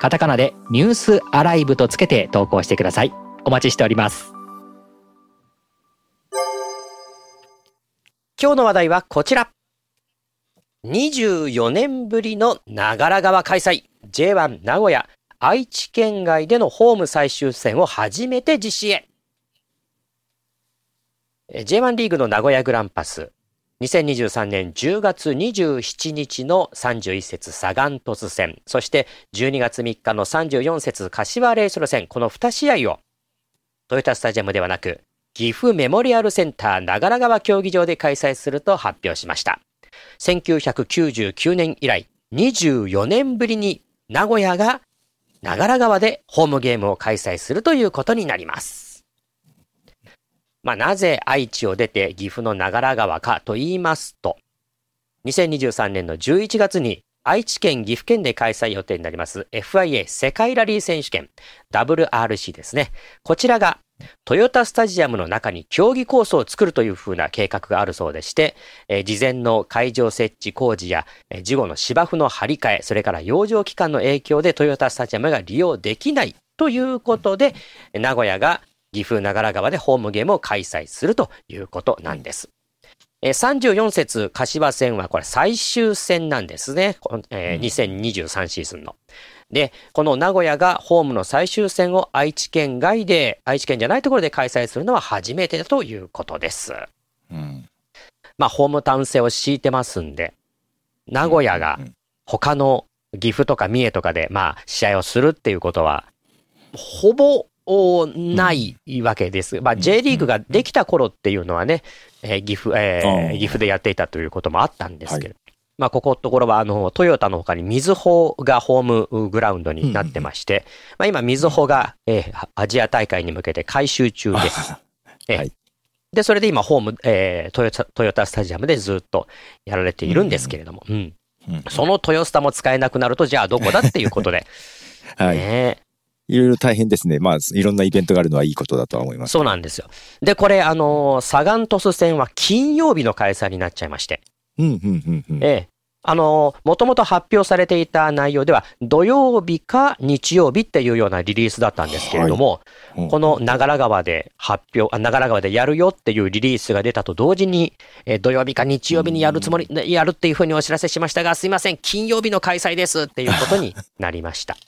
カタカナでニュースアライブとつけて投稿してください。お待ちしております。今日の話題はこちら。24年ぶりの長良川開催、 J1 名古屋愛知県外でのホーム最終戦を初めて実施へ。 J1 リーグの名古屋グランパス、2023年10月27日の31節サガン鳥栖戦、そして12月3日の34節柏レイソル戦、この2試合をトヨタスタジアムではなく岐阜メモリアルセンター長良川競技場で開催すると発表しました。1999年以来24年ぶりに名古屋が長良川でホームゲームを開催するということになります。なぜ愛知を出て岐阜の長良川かと言いますと、2023年の11月に愛知県岐阜県で開催予定になります FIA 世界ラリー選手権 WRC ですね。こちらがトヨタスタジアムの中に競技コースを作るというふうな計画があるそうでして、事前の会場設置工事や事後の芝生の張り替え、それから養生期間の影響でトヨタスタジアムが利用できないということで、名古屋が岐阜長良川でホームゲームを開催するということなんです。34節柏戦はこれ最終戦なんですね。2023シーズンの。で、この名古屋がホームの最終戦を愛知県外で、愛知県じゃないところで開催するのは初めてだということです。ホームタウン性を敷いてますんで、名古屋が他の岐阜とか三重とかで試合をするっていうことはほぼないわけです。J リーグができた頃っていうのはね、岐阜でやっていたということもあったんですけど、ここのところはトヨタの他にみずほがホームグラウンドになってまして、今みずほが、アジア大会に向けて改修中です、でそれで今ホーム、トヨタスタジアムでずっとやられているんですけれども、そのトヨスタも使えなくなると、じゃあどこだっていうことで、いろいろ大変ですね。いろんなイベントがあるのはいいことだとは思います。そうなんですよ。で、これ、サガン鳥栖戦は金曜日の開催になっちゃいまして。もともと発表されていた内容では、土曜日か日曜日っていうようなリリースだったんですけれども、この長良川で長良川でやるよっていうリリースが出たと同時に、土曜日か日曜日にやるつもり、やるっていうふうにお知らせしましたが、すいません、金曜日の開催ですっていうことになりました。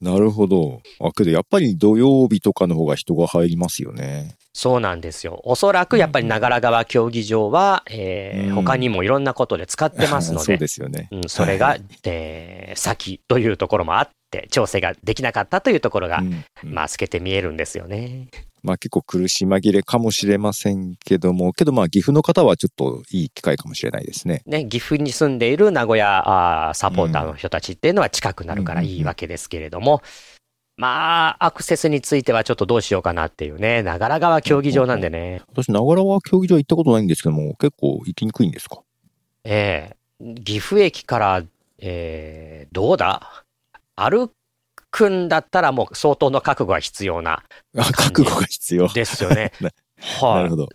なるほど。けどやっぱり土曜日とかの方が人が入りますよね。そうなんですよ。おそらくやっぱり長良川競技場は、他にもいろんなことで使ってますので、そうですよね。それが、先というところもあって調整ができなかったというところが、透けて見えるんですよね。結構苦し紛れかもしれませんけども、岐阜の方はちょっといい機会かもしれないですね。岐阜に住んでいる名古屋サポーターの人たちっていうのは近くなるからいいわけですけれども、アクセスについてはちょっとどうしようかなっていうね。長良川競技場なんでね。私長良川競技場行ったことないんですけども、結構行きにくいんですか？岐阜駅から、どうだ？歩くんだったらもう相当の覚悟が必要な感じ。覚悟が必要ですよね。なるほど。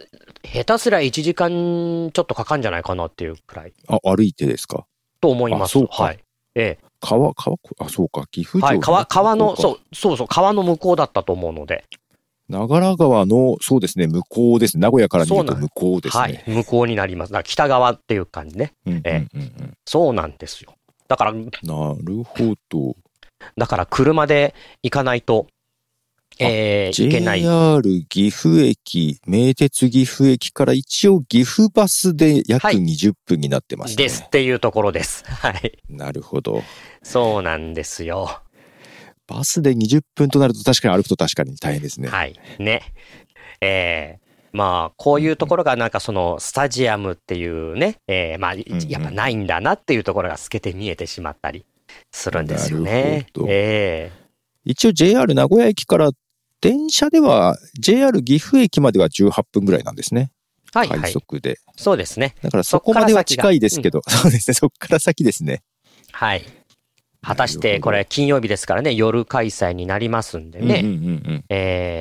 下手すら1時間ちょっとかかんじゃないかなっていうくらい。歩いてですか？と思います。そうか。そうか、岐阜城。川の向こうだったと思うので。長良川の、そうですね、向こうです。名古屋から見ると向こうですね。向こうになります。北側っていう感じね。そうなんですよ。だから、なるほど。だから車で行かないと、行けない。JR 岐阜駅、名鉄岐阜駅から一応岐阜バスで約20分になってますね。ですっていうところです。なるほど。そうなんですよ。バスで20分となると確かに大変ですね。こういうところがなんかそのスタジアムっていうね、やっぱないんだなっていうところが透けて見えてしまったりするんですよね。一応 JR 名古屋駅から電車では JR 岐阜駅までは18分ぐらいなんですね。はい、はい。快速で。そうですね。だからそこまでは近いですけど、そうですね。そこから先ですね。はい。果たしてこれ金曜日ですからね、夜開催になりますんでね、うんうんうん、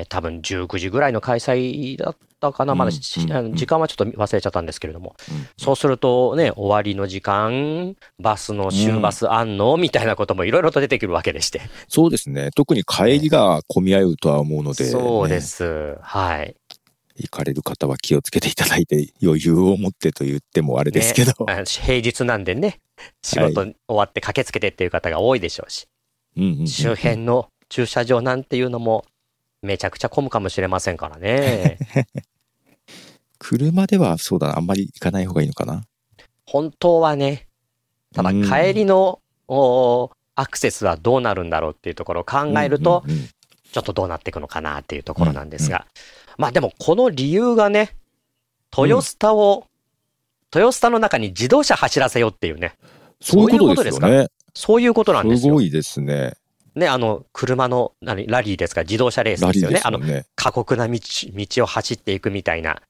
多分19時ぐらいの開催だったかな、まだ、うんうんうん、時間はちょっと忘れちゃったんですけれども、うんうん、そうするとね、終わりの時間、バスの終バスあんの、うん、みたいなこともいろいろと出てくるわけでして、そうですね、特に帰りが混み合うとは思うので、ね、そうです、はい。行かれる方は気をつけていただいて、余裕を持ってと言ってもあれですけど、ね、平日なんでね、仕事終わって駆けつけてっていう方が多いでしょうし、はいうんうんうん、周辺の駐車場なんていうのもめちゃくちゃ混むかもしれませんからね。車ではそうだな、あんまり行かない方がいいのかな。本当はね、ただ帰りの、うん、アクセスはどうなるんだろうっていうところを考えると、うんうんうん、ちょっとどうなっていくのかなっていうところなんですが、うんうん、まあでもこの理由がね、豊洲田の中に自動車走らせようっていうね、そういうことですよね。そういうことなんですよ。すごいですね。ね、車のラリーですか、自動車レースですよね。過酷な道を走っていくみたいな、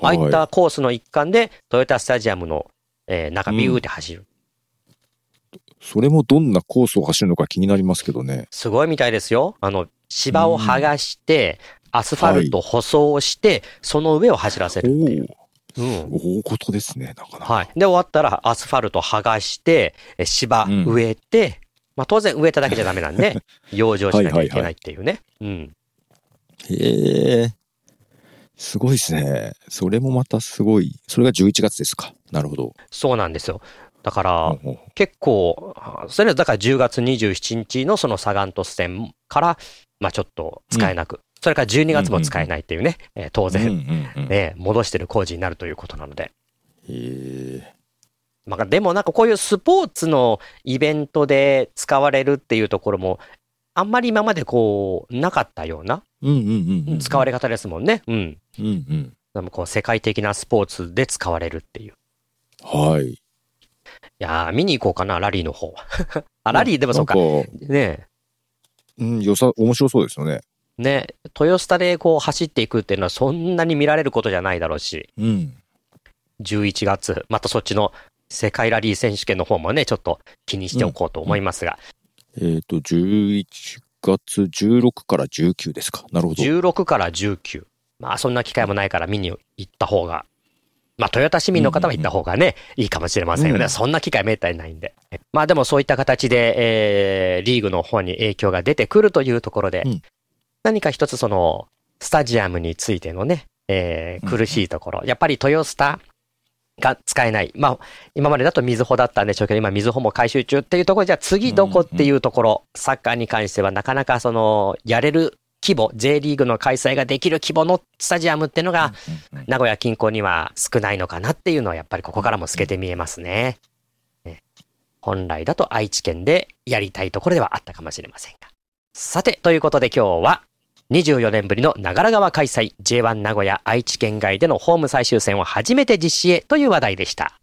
ああいったコースの一環でトヨタスタジアムの、中ビューって走る、うん。それもどんなコースを走るのか気になりますけどね。すごいみたいですよ。芝を剥がして、うん、アスファルト舗装をして、はい、その上を走らせるっていう。うん、大事ですね、なかなか。はい。で、終わったらアスファルト剥がして、芝植えて、うん、まあ当然植えただけじゃダメなんで、養生しなきゃいけないっていうね。はいはいはい、うん。へえ、すごいですね。それもまたすごい。それが11月ですか。なるほど。そうなんですよ。だから、結構、それはだから10月27日のそのサガン鳥栖線から、まあちょっと使えなく。うん、それから12月も使えないっていうね、うんうん、当然、うんうんうん、戻してる工事になるということなので。まあ、でもなんかこういうスポーツのイベントで使われるっていうところも、あんまり今までこう、なかったような、使われ方ですもんね。うん。うんうん。でもこう世界的なスポーツで使われるっていう。はい。いやー、見に行こうかな、ラリーの方。あ、ラリーでもそうか。ねえ。うん、面白そうですよね。ね、豊洲田でこう走っていくっていうのはそんなに見られることじゃないだろうし、うん、11月またそっちの世界ラリー選手権の方もねちょっと気にしておこうと思いますが、うんうん、11月16から19ですか。なるほど。16から19、まあそんな機会もないから見に行った方が、まあ豊田市民の方は行った方がね、うんうん、いいかもしれませんよね、うん、そんな機会めったにないんで。まあでもそういった形で、リーグの方に影響が出てくるというところで、うん何か一つそのスタジアムについてのね、苦しいところ、やっぱり豊洲田が使えない、まあ、今までだとみずほだったんでしょうけど、今みずほも改修中っていうところ、じゃあ次どこっていうところ、サッカーに関してはなかなかそのやれる規模、J リーグの開催ができる規模のスタジアムっていうのが名古屋近郊には少ないのかなっていうのはやっぱりここからも透けて見えますね。本来だと愛知県でやりたいところではあったかもしれませんが。さて、ということで今日は24年ぶりの長良川開催 J1 名古屋愛知県外でのホーム最終戦を初めて実施へという話題でした。